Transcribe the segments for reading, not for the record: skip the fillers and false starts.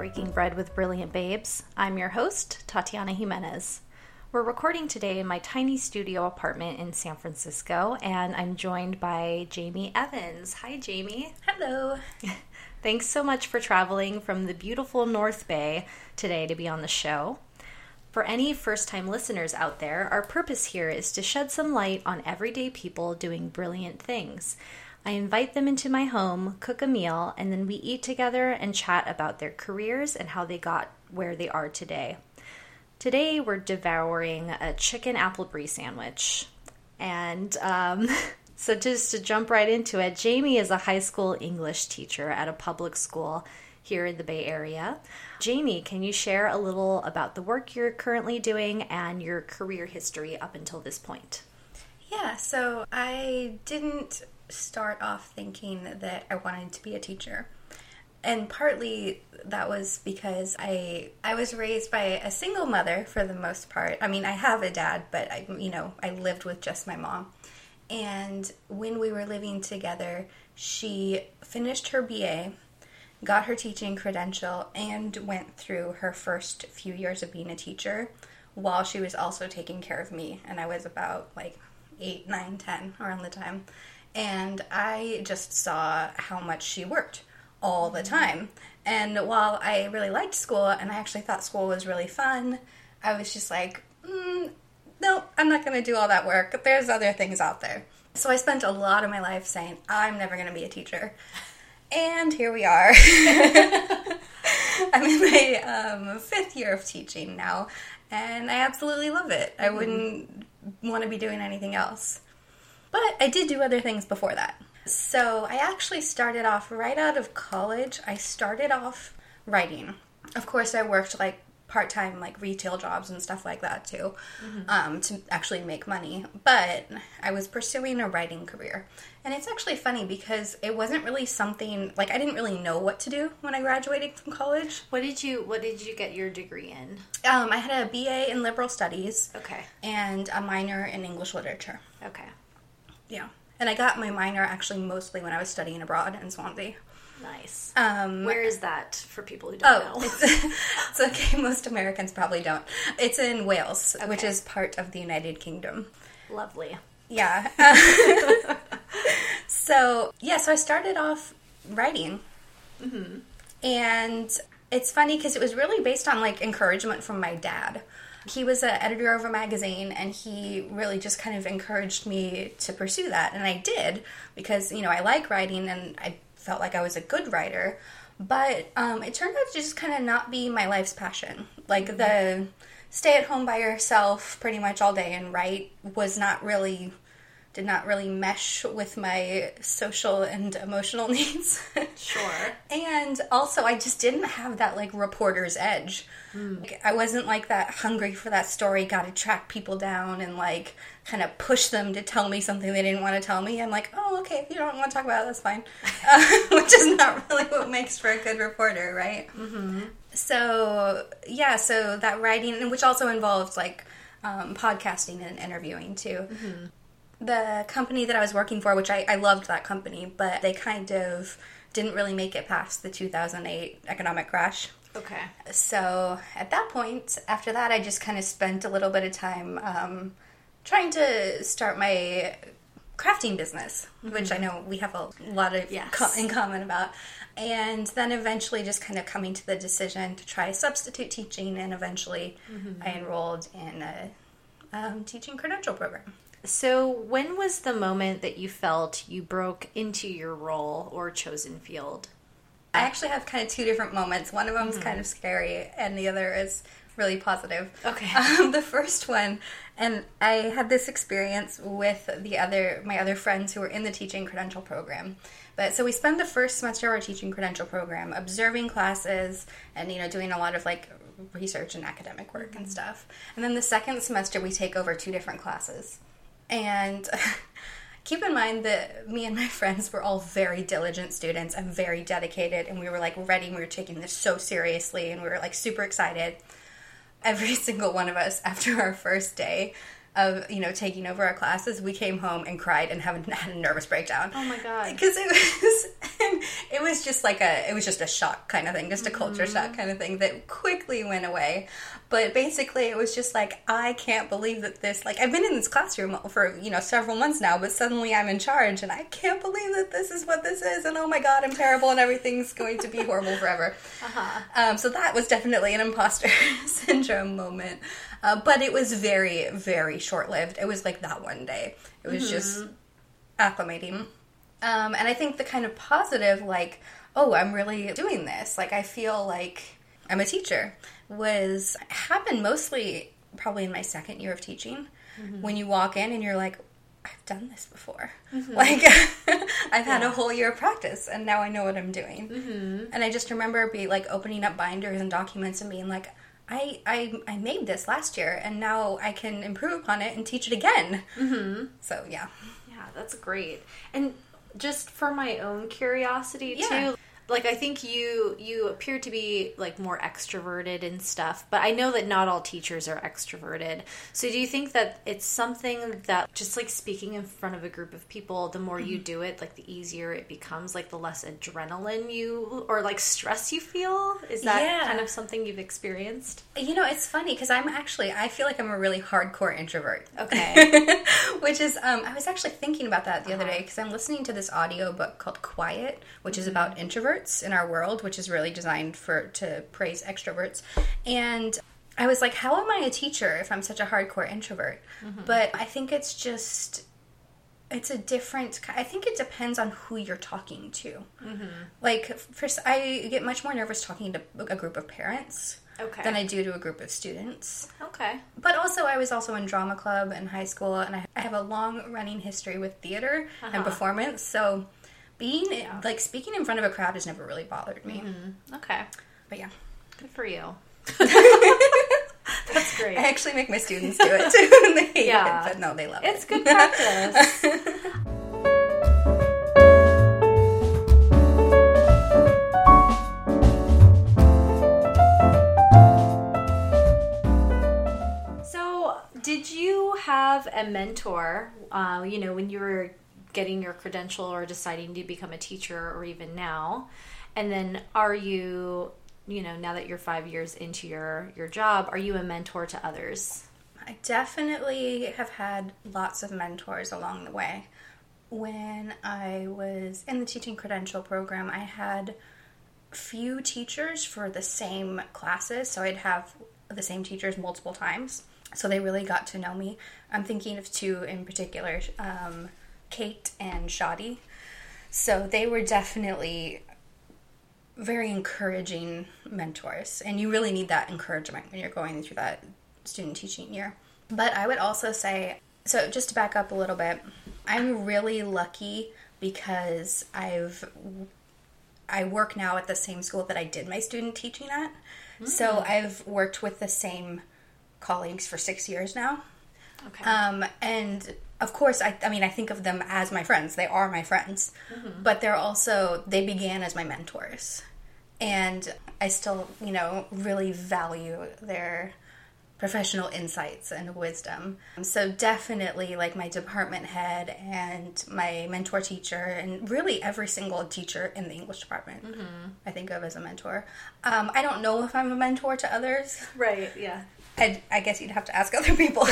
Breaking Bread with Brilliant Babes. I'm your host, Tatiana Jimenez. We're recording today in my tiny studio apartment in San Francisco, and I'm joined by Jamie Evans. Hi, Jamie. Hello. Thanks so much for traveling from the beautiful North Bay today to be on the show. For any first-time listeners out there, our purpose here is to shed some light on everyday people doing brilliant things. I invite them into my home, cook a meal, and then we eat together and chat about their careers and how they got where they are today. Today, we're devouring a chicken apple brie sandwich. And so just to jump right into it, Jamie is a high school English teacher at a public school here in the Bay Area. Jamie, can you share a little about the work you're currently doing and your career history up until this point? Yeah, so I didn't start off thinking that I wanted to be a teacher. And partly that was because I was raised by a single mother for the most part. I mean, I have a dad, but I lived with just my mom. And when we were living together, she finished her BA, got her teaching credential, and went through her first few years of being a teacher while she was also taking care of me. And I was about 8, 9, 10 around the time. And I just saw how much she worked all the time. And while I really liked school, and I actually thought school was really fun, I was just like, no, I'm not going to do all that work. There's other things out there. So I spent a lot of my life saying, I'm never going to be a teacher. And here we are. I'm in my fifth year of teaching now, and I absolutely love it. I wouldn't want to be doing anything else. But I did do other things before that. So I actually started off right out of college. I started off writing. Of course, I worked part-time retail jobs and stuff like that too, to actually make money. But I was pursuing a writing career. And it's actually funny because it wasn't really something, I didn't really know what to do when I graduated from college. What did you get your degree in? I had a BA in liberal studies. Okay. And a minor in English literature. Okay. Yeah. And I got my minor actually mostly when I was studying abroad in Swansea. Nice. Where is that for people who don't know? It's okay. Most Americans probably don't. It's in Wales, okay, which is part of the United Kingdom. Lovely. Yeah. So I started off writing. Mm-hmm. And it's funny because it was really based on encouragement from my dad. He was an editor of a magazine, and he really just kind of encouraged me to pursue that. And I did because, I like writing, and I felt like I was a good writer. But it turned out to just kind of not be my life's passion. The stay at home by yourself pretty much all day and write did not really mesh with my social and emotional needs. Sure. And also, I just didn't have that, reporter's edge. Mm. I wasn't, that hungry for that story, gotta track people down and, kind of push them to tell me something they didn't want to tell me. I'm like, oh, okay, if you don't want to talk about it, that's fine. Which is not really what makes for a good reporter, right? Mm-hmm. So that writing, which also involved, podcasting and interviewing, too. Mm-hmm. The company that I was working for, which I loved that company, but they kind of didn't really make it past the 2008 economic crash. Okay. So at that point, after that, I just kind of spent a little bit of time trying to start my crafting business, mm-hmm, which I know we have a lot of in common about. And then eventually just kind of coming to the decision to try substitute teaching, and eventually I enrolled in a teaching credential program. So when was the moment that you felt you broke into your role or chosen field? I actually have kind of two different moments. One of them is kind of scary, and the other is really positive. Okay. The first one, and I had this experience with my other friends who were in the teaching credential program. But so we spend the first semester of our teaching credential program observing classes and, doing a lot of research and academic work and stuff. And then the second semester, we take over two different classes. And keep in mind that me and my friends were all very diligent students and very dedicated, and we were ready, and we were taking this so seriously, and we were super excited. Every single one of us, after our first day of taking over our classes, we came home and cried and had a nervous breakdown. Oh my god! Because it was And it was just like it was just a shock kind of thing, just a culture shock kind of thing that quickly went away. But basically it was just like, I can't believe that this, like, I've been in this classroom for, you know, several months now, but suddenly I'm in charge and I can't believe that this is what this is. And oh my God, I'm terrible and everything's going to be horrible forever. So that was definitely an imposter syndrome moment. But it was very, very short-lived. It was like that one day. It was just acclimating. And I think the kind of positive, like, oh, I'm really doing this. Like, I feel like I'm a teacher, happened mostly probably in my second year of teaching. When you walk in and you're like, I've done this before. Like, I've had a whole year of practice, and now I know what I'm doing. And I just remember being, like, opening up binders and documents and being like, I made this last year, and now I can improve upon it and teach it again. So, yeah. Yeah, that's great. And just for my own curiosity, too, like, I think you appear to be, like, more extroverted and stuff, but I know that not all teachers are extroverted. So do you think that it's something that just, like, speaking in front of a group of people, the more you do it, like, the easier it becomes, like, the less adrenaline you, or, like, stress you feel? Is that kind of something you've experienced? You know, it's funny, because I feel like I'm a really hardcore introvert. Okay. Which is, I was actually thinking about that the other day, because I'm listening to this audiobook called Quiet, which is about introverts in our world, which is really designed to praise extroverts. And I was like, how am I a teacher if I'm such a hardcore introvert? But I think it's just, it's a different, I think it depends on who you're talking to. Like, I get much more nervous talking to a group of parents than I do to a group of students. But also, I was also in drama club in high school, and I have a long-running history with theater and performance, so like, speaking in front of a crowd has never really bothered me. Okay. But yeah. Good for you. That's great. I actually make my students do it, too. And they hate it, but no, they love it. It's good practice. So, did you have a mentor, you know, when you were getting your credential or deciding to become a teacher, or even now? And then are you, you know, now that you're 5 years into your job, are you a mentor to others? I definitely have had lots of mentors along the way. When I was in the teaching credential program, I had few teachers for the same classes, so I'd have the same teachers multiple times, so they really got to know me. I'm thinking of two in particular, Kate and Shadi. So they were definitely very encouraging mentors. And you really need that encouragement when you're going through that student teaching year. But I would also say, so just to back up a little bit, I'm really lucky because I work now at the same school that I did my student teaching at. So I've worked with the same colleagues for 6 years now. And of course, I mean, I think of them as my friends. They are my friends. But they're also, they began as my mentors. And I still, you know, really value their professional insights and wisdom. So definitely, like, my department head and my mentor teacher, and really every single teacher in the English department, I think of as a mentor. I don't know if I'm a mentor to others. Right, yeah. I guess you'd have to ask other people.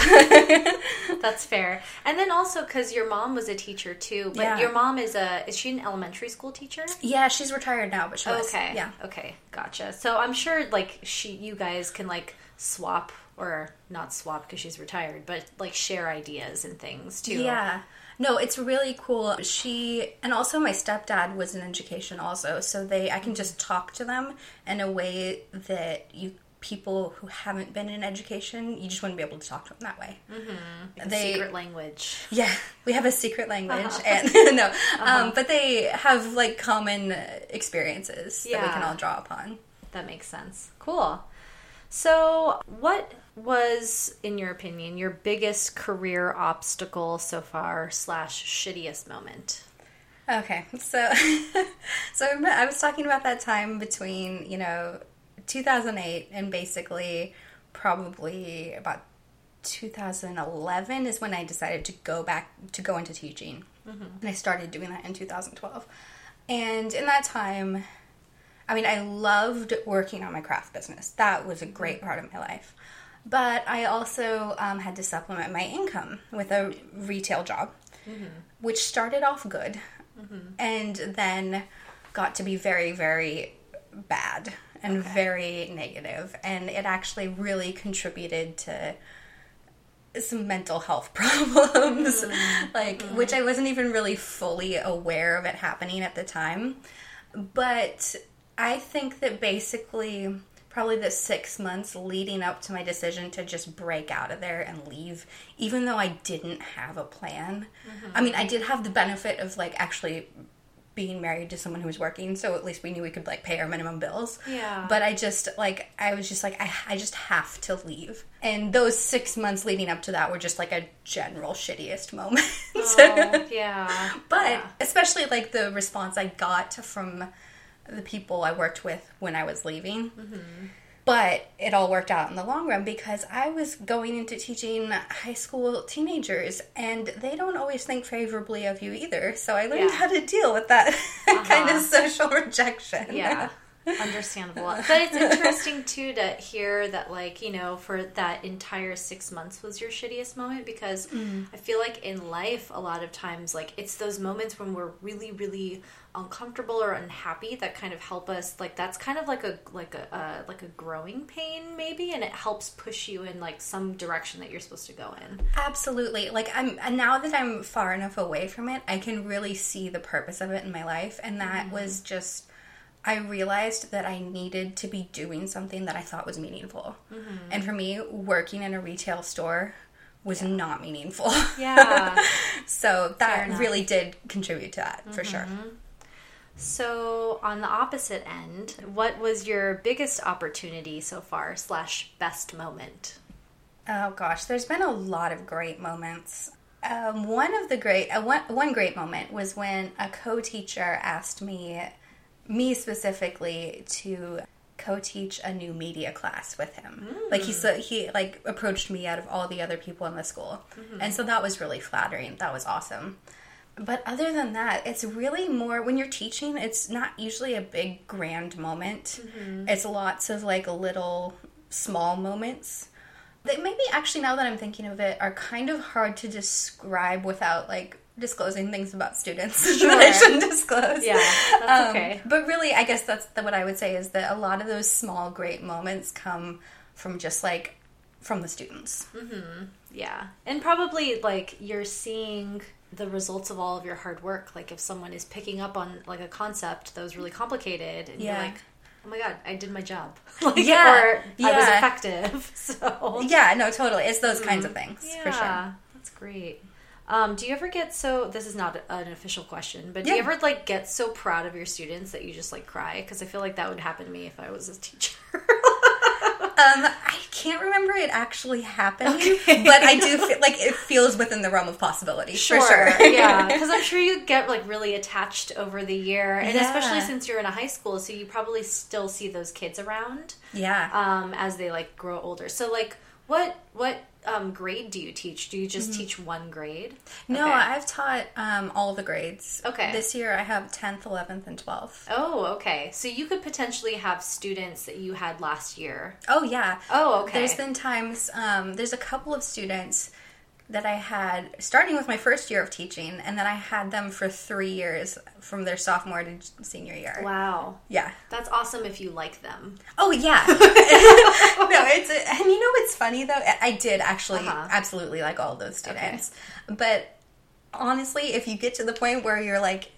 That's fair. And then also, because your mom was a teacher too, but your mom is she an elementary school teacher? Yeah, she's retired now, but she was. Okay. Yeah. Okay. Gotcha. So I'm sure, like, you guys can, like, swap, or not swap because she's retired, but, like, share ideas and things too. Yeah. No, it's really cool. And also my stepdad was in education also, so I can just talk to them in a way that people who haven't been in education, you just wouldn't be able to talk to them that way. Like secret language. Yeah, we have a secret language. And but they have, like, common experiences that we can all draw upon. That makes sense. Cool. So what was, in your opinion, your biggest career obstacle so far / shittiest moment? Okay, so I was talking about that time between, you know, 2008 and basically probably about 2011 is when I decided to go into teaching. And I started doing that in 2012. And in that time, I mean, I loved working on my craft business. That was a great part of my life. But I also had to supplement my income with a retail job, mm-hmm. which started off good mm-hmm. and then got to be very, very bad and very negative. And it actually really contributed to some mental health problems, mm-hmm. like mm-hmm. which I wasn't even really fully aware of it happening at the time. But I think that basically probably the 6 months leading up to my decision to just break out of there and leave, even though I didn't have a plan. Mm-hmm. I mean, I did have the benefit of like actually being married to someone who was working, so at least we knew we could like pay our minimum bills. Yeah. But I just like, I was just like, I just have to leave. And those 6 months leading up to that were just like a general shittiest moment. Oh, yeah. But especially like the response I got from the people I worked with when I was leaving. Mm-hmm. But it all worked out in the long run because I was going into teaching high school teenagers, and they don't always think favorably of you either. So I learned how to deal with that kind of social rejection. Yeah, understandable. But it's interesting, too, to hear that, like, you know, for that entire 6 months was your shittiest moment because I feel like in life a lot of times, like, it's those moments when we're really, really uncomfortable or unhappy that kind of help us, like that's kind of like a growing pain maybe, and it helps push you in like some direction that you're supposed to go in. Absolutely. Like now that I'm far enough away from it, I can really see the purpose of it in my life, and that was just, I realized that I needed to be doing something that I thought was meaningful. Mm-hmm. And for me, working in a retail store was not meaningful. Yeah. So that really did contribute to that for sure. So, on the opposite end, what was your biggest opportunity so far / best moment? Oh, gosh. There's been a lot of great moments. One great moment was when a co-teacher asked me specifically, to co-teach a new media class with him. Mm. Like, he like approached me out of all the other people in the school. Mm-hmm. And so that was really flattering. That was awesome. But other than that, it's really more, when you're teaching, it's not usually a big, grand moment. Mm-hmm. It's lots of, like, little, small moments that maybe, actually, now that I'm thinking of it, are kind of hard to describe without, like, disclosing things about students that I shouldn't disclose. Yeah, that's okay. But really, I guess that's what I would say, is that a lot of those small, great moments come from just, like, from the students. Mm-hmm. Yeah. And probably, like, you're seeing the results of all of your hard work. Like, if someone is picking up on, like, a concept that was really complicated, and you're like, oh my God, I did my job. Like, or I was effective. So yeah, no, totally. It's those kinds of things, for sure. That's great. Do you ever get so, this is not an official question, but do you ever, like, get so proud of your students that you just, like, cry? Because I feel like that would happen to me if I was a teacher. I can't remember it actually happening, but I do feel like it feels within the realm of possibility. For sure. Yeah, because I'm sure you get like really attached over the year, and especially since you're in a high school, so you probably still see those kids around. Yeah. As they like grow older. So like, what grade do you teach? Do you just teach one grade? No, I've taught all the grades. Okay. This year I have 10th, 11th, and 12th. Oh, okay. So you could potentially have students that you had last year. Oh, yeah. Oh, okay. There's been times, there's a couple of students that I had, starting with my first year of teaching, and then I had them for 3 years from their sophomore to senior year. Wow. Yeah. That's awesome if you like them. Oh, yeah. No, it's, and you know what's funny, though? I did actually absolutely like all those students. Okay. But honestly, if you get to the point where you're like,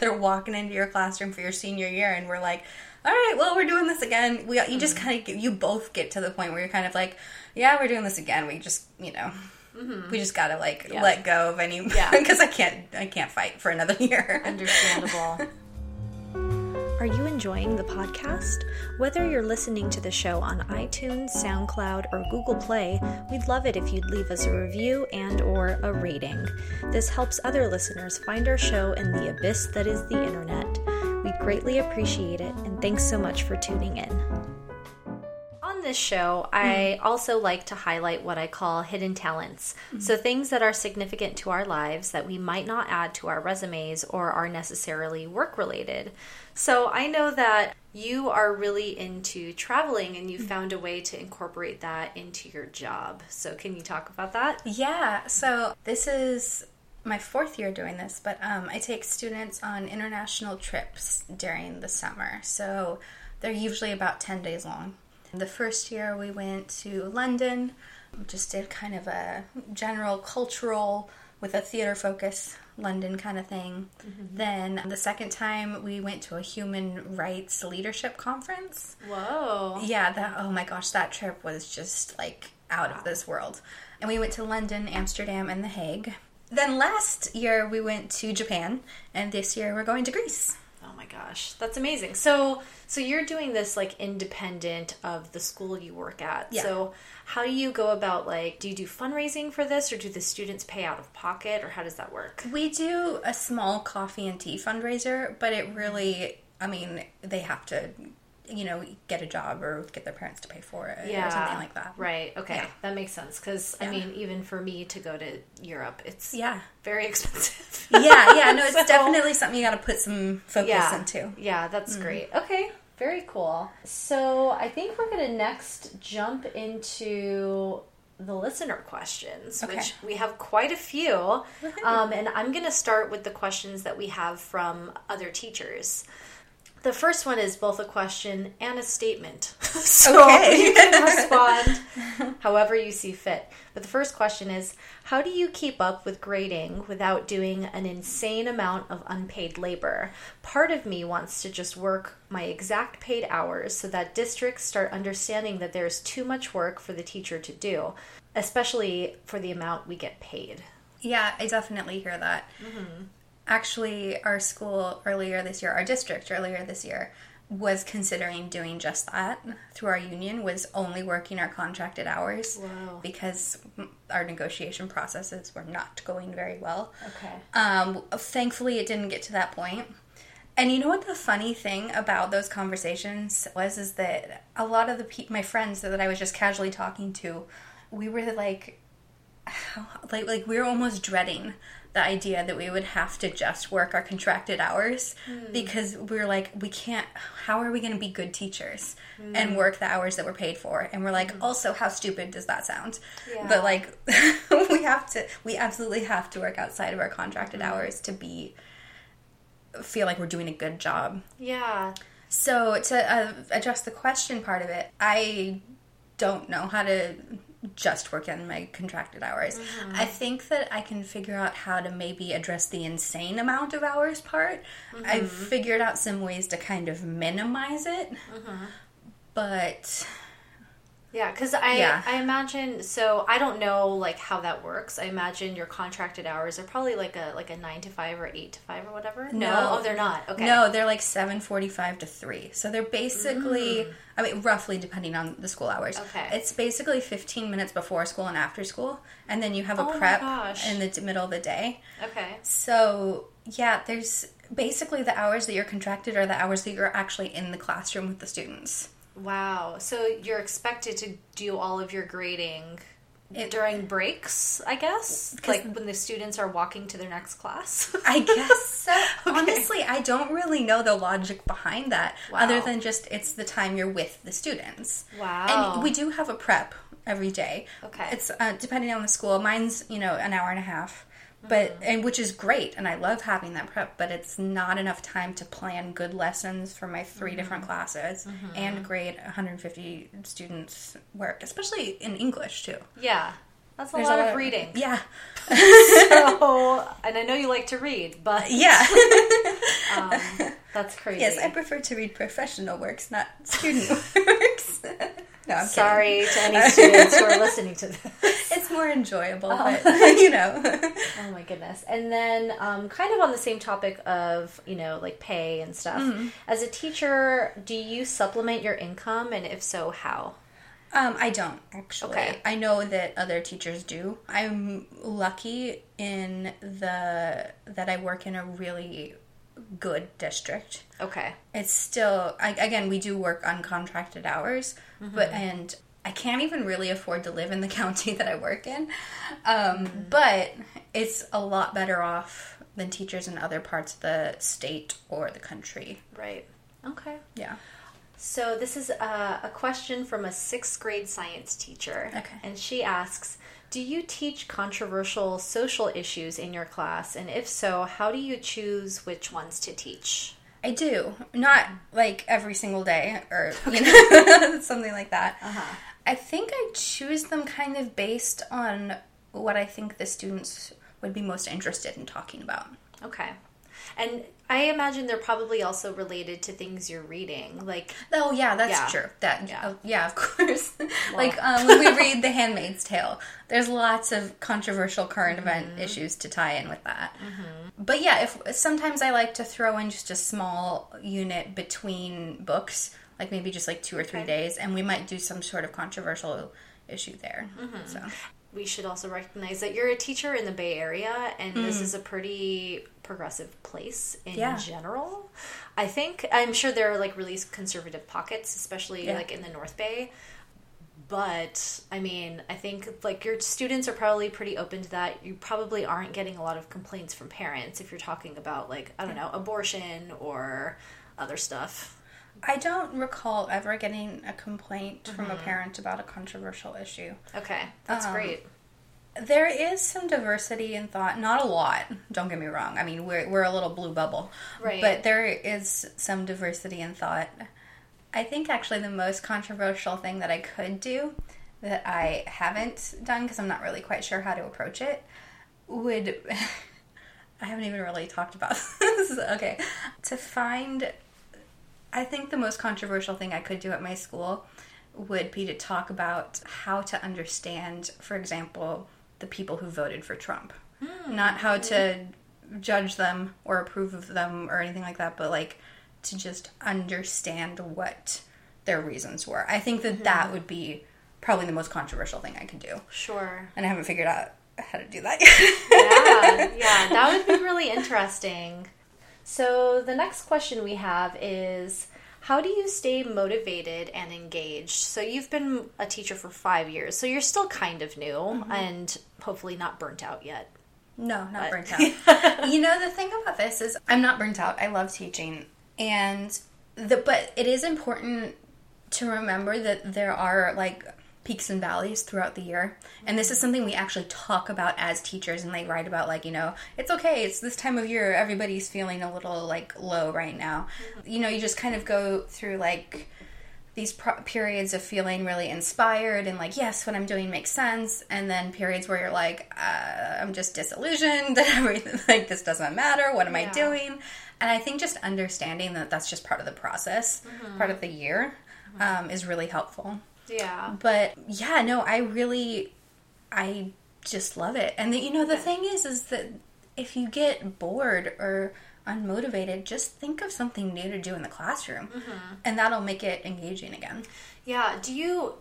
they're walking into your classroom for your senior year, and we're like, all right, well, we're doing this again. You just kind of, you both get to the point where you're kind of like, yeah, we're doing this again. We just, you know. Mm-hmm. We just gotta like let go of any because I can't fight for another year. Understandable. Are you enjoying the podcast? Whether you're listening to the show on iTunes, SoundCloud, or Google Play, we'd love it if you'd leave us a review and or a rating. This helps other listeners find our show in the abyss that is the internet. We greatly appreciate it, and thanks so much for tuning in. this show, I also like to highlight what I call hidden talents. Mm-hmm. So things that are significant to our lives that we might not add to our resumes or are necessarily work-related. So I know that you are really into traveling and you found a way to incorporate that into your job. So can you talk about that? Yeah. So this is my fourth year doing this, but I take students on international trips during the summer. So they're usually about 10 days long. The first year we went to London, just did kind of a general cultural with a theater focus, London kind of thing. Mm-hmm. Then the second time we went to a human rights leadership conference. Whoa. Yeah, oh my gosh, that trip was just like out of this world. And we went to London, Amsterdam, and The Hague. Then last year we went to Japan, and this year we're going to Greece. Oh my gosh, that's amazing. So you're doing this like independent of the school you work at. Yeah. So how do you go about, like, do you do fundraising for this, or do the students pay out of pocket, or how does that work? We do a small coffee and tea fundraiser, but it really, I mean, they have to, you know, get a job or get their parents to pay for it or something like that. Right. Okay. Yeah. That makes sense. Because, I mean, even for me to go to Europe, it's very expensive. Yeah. No, it's definitely something you got to put some focus into. Yeah. That's great. Okay. Very cool. So I think we're going to next jump into the listener questions, which we have quite a few. And I'm going to start with the questions that we have from other teachers. The first one is both a question and a statement, so you can respond however you see fit. But the first question is, how do you keep up with grading without doing an insane amount of unpaid labor? Part of me wants to just work my exact paid hours so that districts start understanding that there's too much work for the teacher to do, especially for the amount we get paid. Yeah, I definitely hear that. Mm-hmm. Actually, our school earlier this year, our district earlier this year, was considering doing just that through our union, was only working our contracted hours because our negotiation processes were not going very well. Okay. Thankfully, it didn't get to that point. And you know what the funny thing about those conversations was is that a lot of my friends that I was just casually talking to, we were like we were almost dreading the idea that we would have to just work our contracted hours because we're like, we can't, how are we going to be good teachers and work the hours that we're paid for? And we're like, also, how stupid does that sound? Yeah. But like, we absolutely have to work outside of our contracted hours to feel like we're doing a good job. Yeah. So to address the question part of it, I don't know how to just work on my contracted hours. Mm-hmm. I think that I can figure out how to maybe address the insane amount of hours part. Mm-hmm. I've figured out some ways to kind of minimize it. Mm-hmm. But yeah, because I imagine, so I don't know like how that works. I imagine your contracted hours are probably like a 9 to 5 or 8 to 5 or whatever. No. Oh, they're not. Okay. No, they're like 7:45 to 3. So they're basically, I mean, roughly depending on the school hours. Okay. It's basically 15 minutes before school and after school, and then you have a prep in the middle of the day. Okay. So yeah, there's basically the hours that you're contracted are the hours that you're actually in the classroom with the students. Wow. So you're expected to do all of your grading during breaks, I guess? Like when the students are walking to their next class? I guess so. Okay. Honestly, I don't really know the logic behind that other than just it's the time you're with the students. Wow. And we do have a prep every day. Okay. It's depending on the school. Mine's, an hour and a half. But and which is great, and I love having that prep, but it's not enough time to plan good lessons for my 3 different classes and grade 150 students' work, especially in English, too. Yeah. That's a lot of reading. Yeah. And I know you like to read, but yeah. That's crazy. Yes, I prefer to read professional works, not student works. No, I'm sorry to any students who are listening to this. It's more enjoyable, but. Oh, my goodness. And then kind of on the same topic of, pay and stuff, as a teacher, do you supplement your income? And if so, how? I don't, actually. Okay. I know that other teachers do. I'm lucky that I work in a really good district. Okay. It's still, again, we do work uncontracted hours, mm-hmm. and I can't even really afford to live in the county that I work in, mm-hmm. but it's a lot better off than teachers in other parts of the state or the country. Right. Okay. Yeah. So this is a question from a sixth grade science teacher. Okay. And she asks, do you teach controversial social issues in your class? And if so, how do you choose which ones to teach? I do. Not like every single day or you know, something like that. Uh-huh. I think I choose them kind of based on what I think the students would be most interested in talking about. Okay. And I imagine they're probably also related to things you're reading, like... Oh, yeah, that's true. That, yeah, of course. Well. Like, when we read The Handmaid's Tale, there's lots of controversial current event issues to tie in with that. Mm-hmm. But, yeah, if sometimes I like to throw in just a small unit between books, like maybe just, like, 2 or 3 days, and we might do some sort of controversial issue there, so... We should also recognize that you're a teacher in the Bay Area, and this is a pretty progressive place in general. I think, I'm sure there are, like, really conservative pockets, especially, like, in the North Bay. But, I mean, I think, like, your students are probably pretty open to that. You probably aren't getting a lot of complaints from parents if you're talking about, like, I don't know, abortion or other stuff. I don't recall ever getting a complaint from a parent about a controversial issue. Okay. That's great. There is some diversity in thought. Not a lot, don't get me wrong. I mean, we're a little blue bubble. Right. But there is some diversity in thought. I think actually the most controversial thing that I could do that I haven't done, because I'm not really quite sure how to approach it, would... I haven't even really talked about this. Okay. To find... I think the most controversial thing I could do at my school would be to talk about how to understand, for example, the people who voted for Trump. Not how to judge them or approve of them or anything like that, but like to just understand what their reasons were. I think that that would be probably the most controversial thing I could do. Sure. And I haven't figured out how to do that yet. Yeah, that would be really interesting. So the next question we have is, how do you stay motivated and engaged? So you've been a teacher for 5 years, so you're still kind of new and hopefully not burnt out yet. No, not burnt out. You know, the thing about this is I'm not burnt out. I love teaching. But it is important to remember that there are like peaks and valleys throughout the year. And this is something we actually talk about as teachers, and they write about, like, you know, it's okay, it's this time of year, everybody's feeling a little, like, low right now. You know, you just kind of go through, like, these periods of feeling really inspired and, like, yes, what I'm doing makes sense, and then periods where you're like, I'm just disillusioned, that everything, like, this doesn't matter, what am I doing? And I think just understanding that that's just part of the process, part of the year, is really helpful. Yeah. But, yeah, no, I just love it. And, you know, the thing is that if you get bored or unmotivated, just think of something new to do in the classroom. And that'll make it engaging again. Yeah. Do you,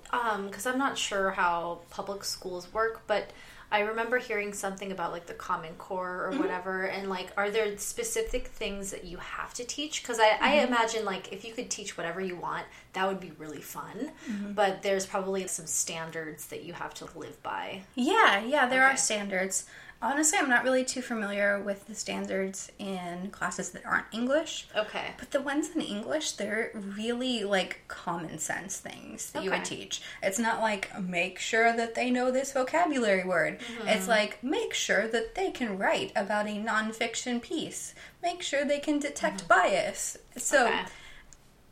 because I'm not sure how public schools work, but I remember hearing something about, like, the Common Core or whatever, and, like, are there specific things that you have to teach? Because I imagine, like, if you could teach whatever you want, that would be really fun, but there's probably some standards that you have to live by. Yeah, there are standards. Honestly, I'm not really too familiar with the standards in classes that aren't English. Okay. But the ones in English, they're really, like, common sense things that you would teach. It's not like, make sure that they know this vocabulary word. It's like, make sure that they can write about a nonfiction piece. Make sure they can detect bias. So,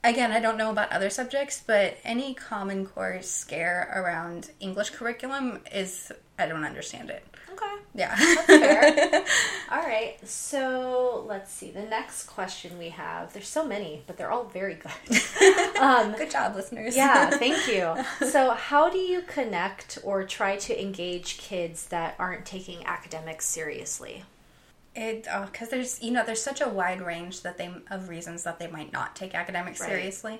again, I don't know about other subjects, but any Common Core scare around English curriculum is, I don't understand it. Okay. Yeah. That's fair. All right. So let's see. The next question we have, there's so many, but they're all very good. Good job, listeners. Yeah, thank you. So how do you connect or try to engage kids that aren't taking academics seriously? Because there's, you know, there's such a wide range of reasons that they might not take academics seriously.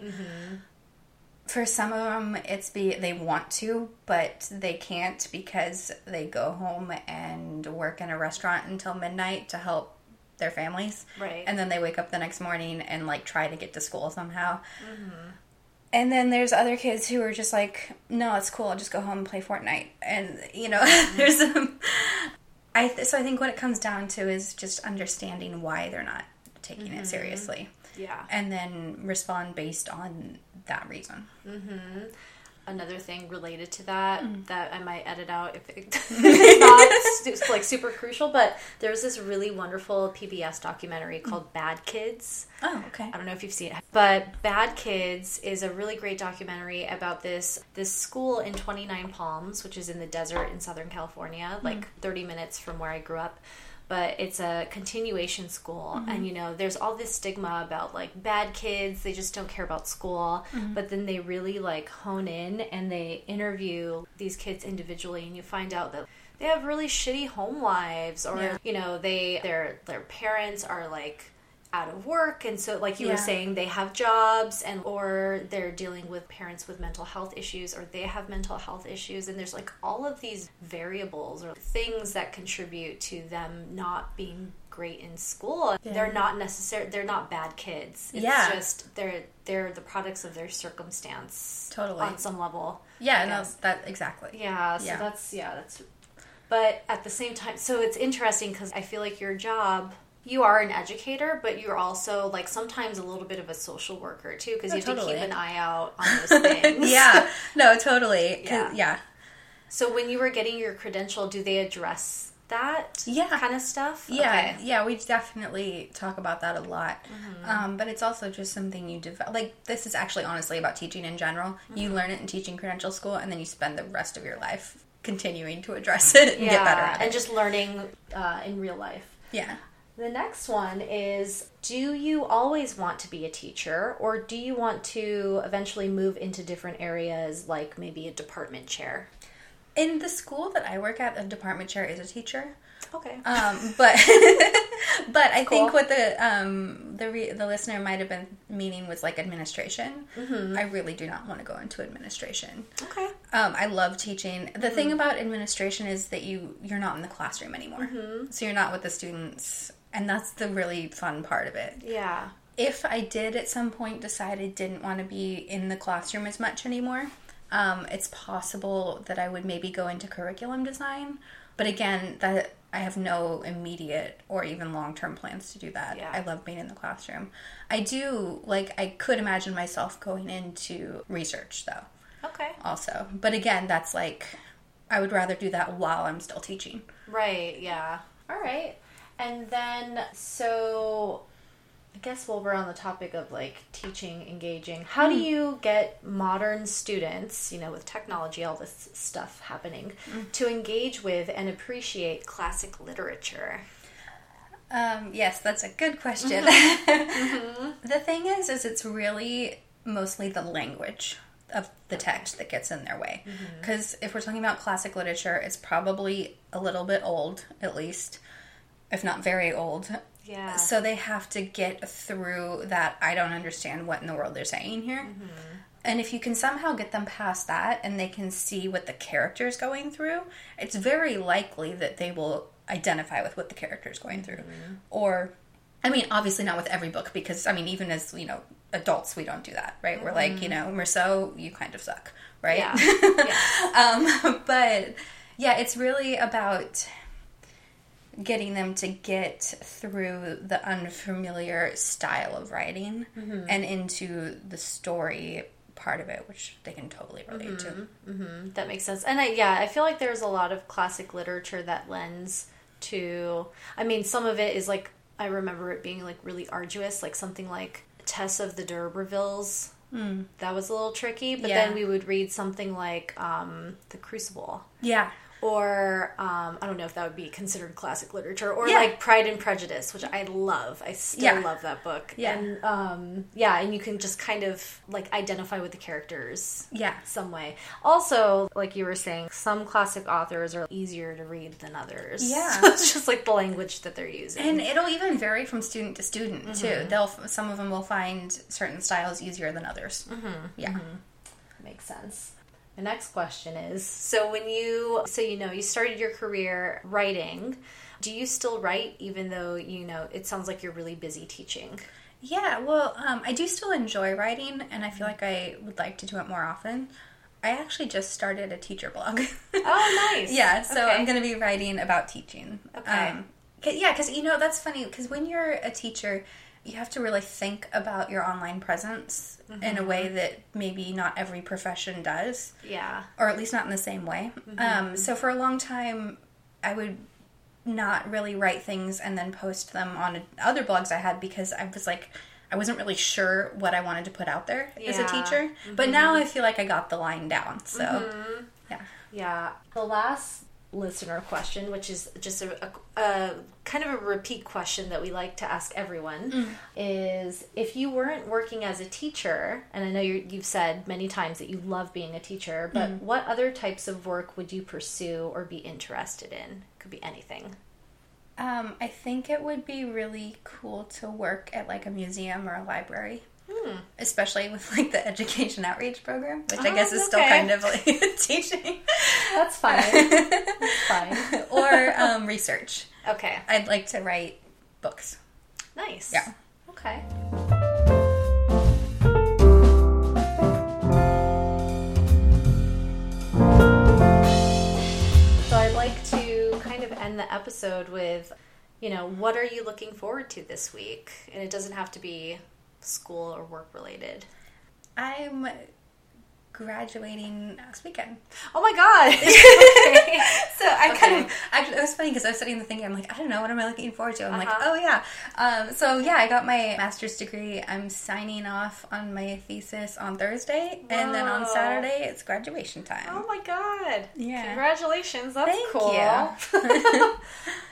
For some of them, they want to, but they can't because they go home and work in a restaurant until midnight to help their families. Right. And then they wake up the next morning and, like, try to get to school somehow. Mm-hmm. And then there's other kids who are just like, no, it's cool, I'll just go home and play Fortnite. And, you know, there's some... So I think what it comes down to is just understanding why they're not taking mm-hmm. it seriously. Yeah. And then respond based on that reason. Mm-hmm. Another thing related to that that I might edit out if it's not like super crucial, but there was this really wonderful PBS documentary called Bad Kids. Oh, okay. I don't know if you've seen it, but Bad Kids is a really great documentary about this school in 29 Palms, which is in the desert in Southern California, like 30 minutes from where I grew up. But it's a continuation school, mm-hmm. and, you know, there's all this stigma about, like, bad kids, they just don't care about school, mm-hmm. but then they really, like, hone in, and they interview these kids individually, and you find out that they have really shitty home lives, or, you know, their parents are, like, out of work, and so, like you were saying, they have jobs, and or they're dealing with parents with mental health issues, or they have mental health issues, and there's, like, all of these variables or things that contribute to them not being great in school. Yeah. They're not bad kids. It's just they're the products of their circumstance. Totally. On some level. Yeah, no, that exactly. Yeah, so that's but at the same time, so it's interesting because I feel like your job, you are an educator, but you're also, like, sometimes a little bit of a social worker, too, because you have to keep an eye out on those things. Yeah. No, totally. Yeah. So when you were getting your credential, do they address that kind of stuff? Yeah. Okay. Yeah, we definitely talk about that a lot. Mm-hmm. But it's also just something you develop. Like, this is actually honestly about teaching in general. Mm-hmm. You learn it in teaching credential school, and then you spend the rest of your life continuing to address it and get better at it. And just learning in real life. Yeah. The next one is, do you always want to be a teacher, or do you want to eventually move into different areas, like maybe a department chair? In the school that I work at, a department chair is a teacher. Okay. But I think what the listener might have been meaning was, like, administration. Mm-hmm. I really do not want to go into administration. Okay. I love teaching. The thing about administration is that you're not in the classroom anymore. Mm-hmm. So you're not with the students, and that's the really fun part of it. Yeah. If I did at some point decide I didn't want to be in the classroom as much anymore, it's possible that I would maybe go into curriculum design. But again, that I have no immediate or even long-term plans to do that. Yeah. I love being in the classroom. I do, like, I could imagine myself going into research, though. Okay. Also. But again, that's, like, I would rather do that while I'm still teaching. Right, yeah. All right. And then, so, I guess while we're on the topic of, like, teaching, engaging, how do you get modern students, you know, with technology, all this stuff happening, to engage with and appreciate classic literature? Yes, that's a good question. Mm-hmm. The thing is it's really mostly the language of the text that gets in their way. Because if we're talking about classic literature, it's probably a little bit old, at least, if not very old. Yeah. So they have to get through that, I don't understand what in the world they're saying here. Mm-hmm. And if you can somehow get them past that and they can see what the character's going through, it's very likely that they will identify with what the character's going through. Mm-hmm. Or, I mean, obviously not with every book because, I mean, even as, you know, adults, we don't do that, right? Mm-hmm. We're like, you know, Merceau, you kind of suck, right? Yeah. Yes. But, yeah, it's really about getting them to get through the unfamiliar style of writing and into the story part of it, which they can totally relate to. Mm-hmm. That makes sense. And I feel like there's a lot of classic literature that lends to, I mean, some of it is like, I remember it being like really arduous, like something like Tess of the D'Urbervilles. Mm. That was a little tricky, but then we would read something like The Crucible. Yeah. Or, I don't know if that would be considered classic literature, or like Pride and Prejudice, which I love. I still love that book. Yeah. And, and you can just kind of, like, identify with the characters some way. Also, like you were saying, some classic authors are easier to read than others. Yeah. So it's just, like, the language that they're using. And it'll even vary from student to student, too. Some of them will find certain styles easier than others. Mm-hmm. Yeah. Mm-hmm. Makes sense. The next question is, so you started your career writing, Do you still write, even though, you know, it sounds like you're really busy teaching? Yeah, well, I do still enjoy writing, and I feel like I would like to do it more often. I actually just started a teacher blog. Oh, nice. Yeah, so okay. I'm going to be writing about teaching. Okay. Because, you know, that's funny, because when you're a teacher, you have to really think about your online presence mm-hmm. in a way that maybe not every profession does. Yeah. Or at least not in the same way. Mm-hmm. So for a long time, I would not really write things and then post them on other blogs I had, because I was like, I wasn't really sure what I wanted to put out there as a teacher. Mm-hmm. But now I feel like I got the line down. So, mm-hmm. Yeah. The last listener question, which is just a kind of a repeat question that we like to ask everyone, is if you weren't working as a teacher, and I know you've said many times that you love being a teacher, but what other types of work would you pursue or be interested in? Could be anything. I think it would be really cool to work at like a museum or a library, especially with like the education outreach program, which I guess is still kind of like teaching. That's fine. Or research. Okay. I'd like to write books. Nice. Yeah. Okay. So I'd like to kind of end the episode with, you know, what are you looking forward to this week? And it doesn't have to be school or work related. I'm graduating next weekend. Oh my god. Okay. So I'm kind of, actually it was funny because I was studying the thing and I'm like, I don't know, what am I looking forward to? I'm like, oh yeah. So yeah, I got my master's degree. I'm signing off on my thesis on Thursday. Whoa. And then on Saturday it's graduation time. Oh my god. Yeah. Congratulations. That's Thank you.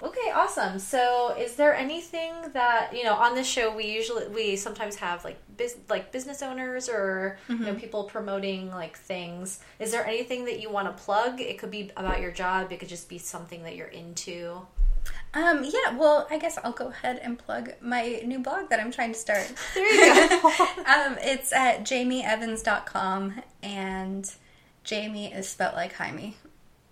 Okay, awesome. So is there anything that, you know, on this show we sometimes have like business owners or you know, people promoting like things. Is there anything that you want to plug? It could be about your job. It could just be something that you're into. Yeah, well, I guess I'll go ahead and plug my new blog that I'm trying to start. There you go. It's at jamieevans.com, and Jamie is spelled like Jaime.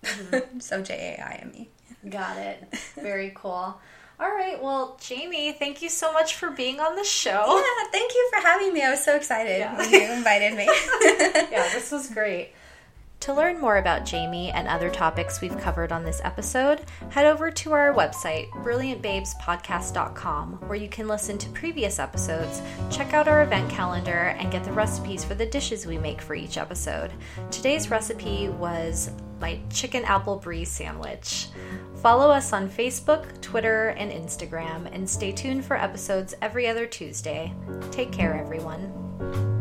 Mm-hmm. So Jaime. Got it. Very cool. All right. Well, Jamie, thank you so much for being on the show. Yeah, thank you for having me. I was so excited when you invited me. Yeah, this was great. To learn more about Jamie and other topics we've covered on this episode, head over to our website, BrilliantBabesPodcast.com, where you can listen to previous episodes, check out our event calendar, and get the recipes for the dishes we make for each episode. Today's recipe was my chicken apple brie sandwich. Follow us on Facebook, Twitter, and Instagram, and stay tuned for episodes every other Tuesday. Take care, everyone.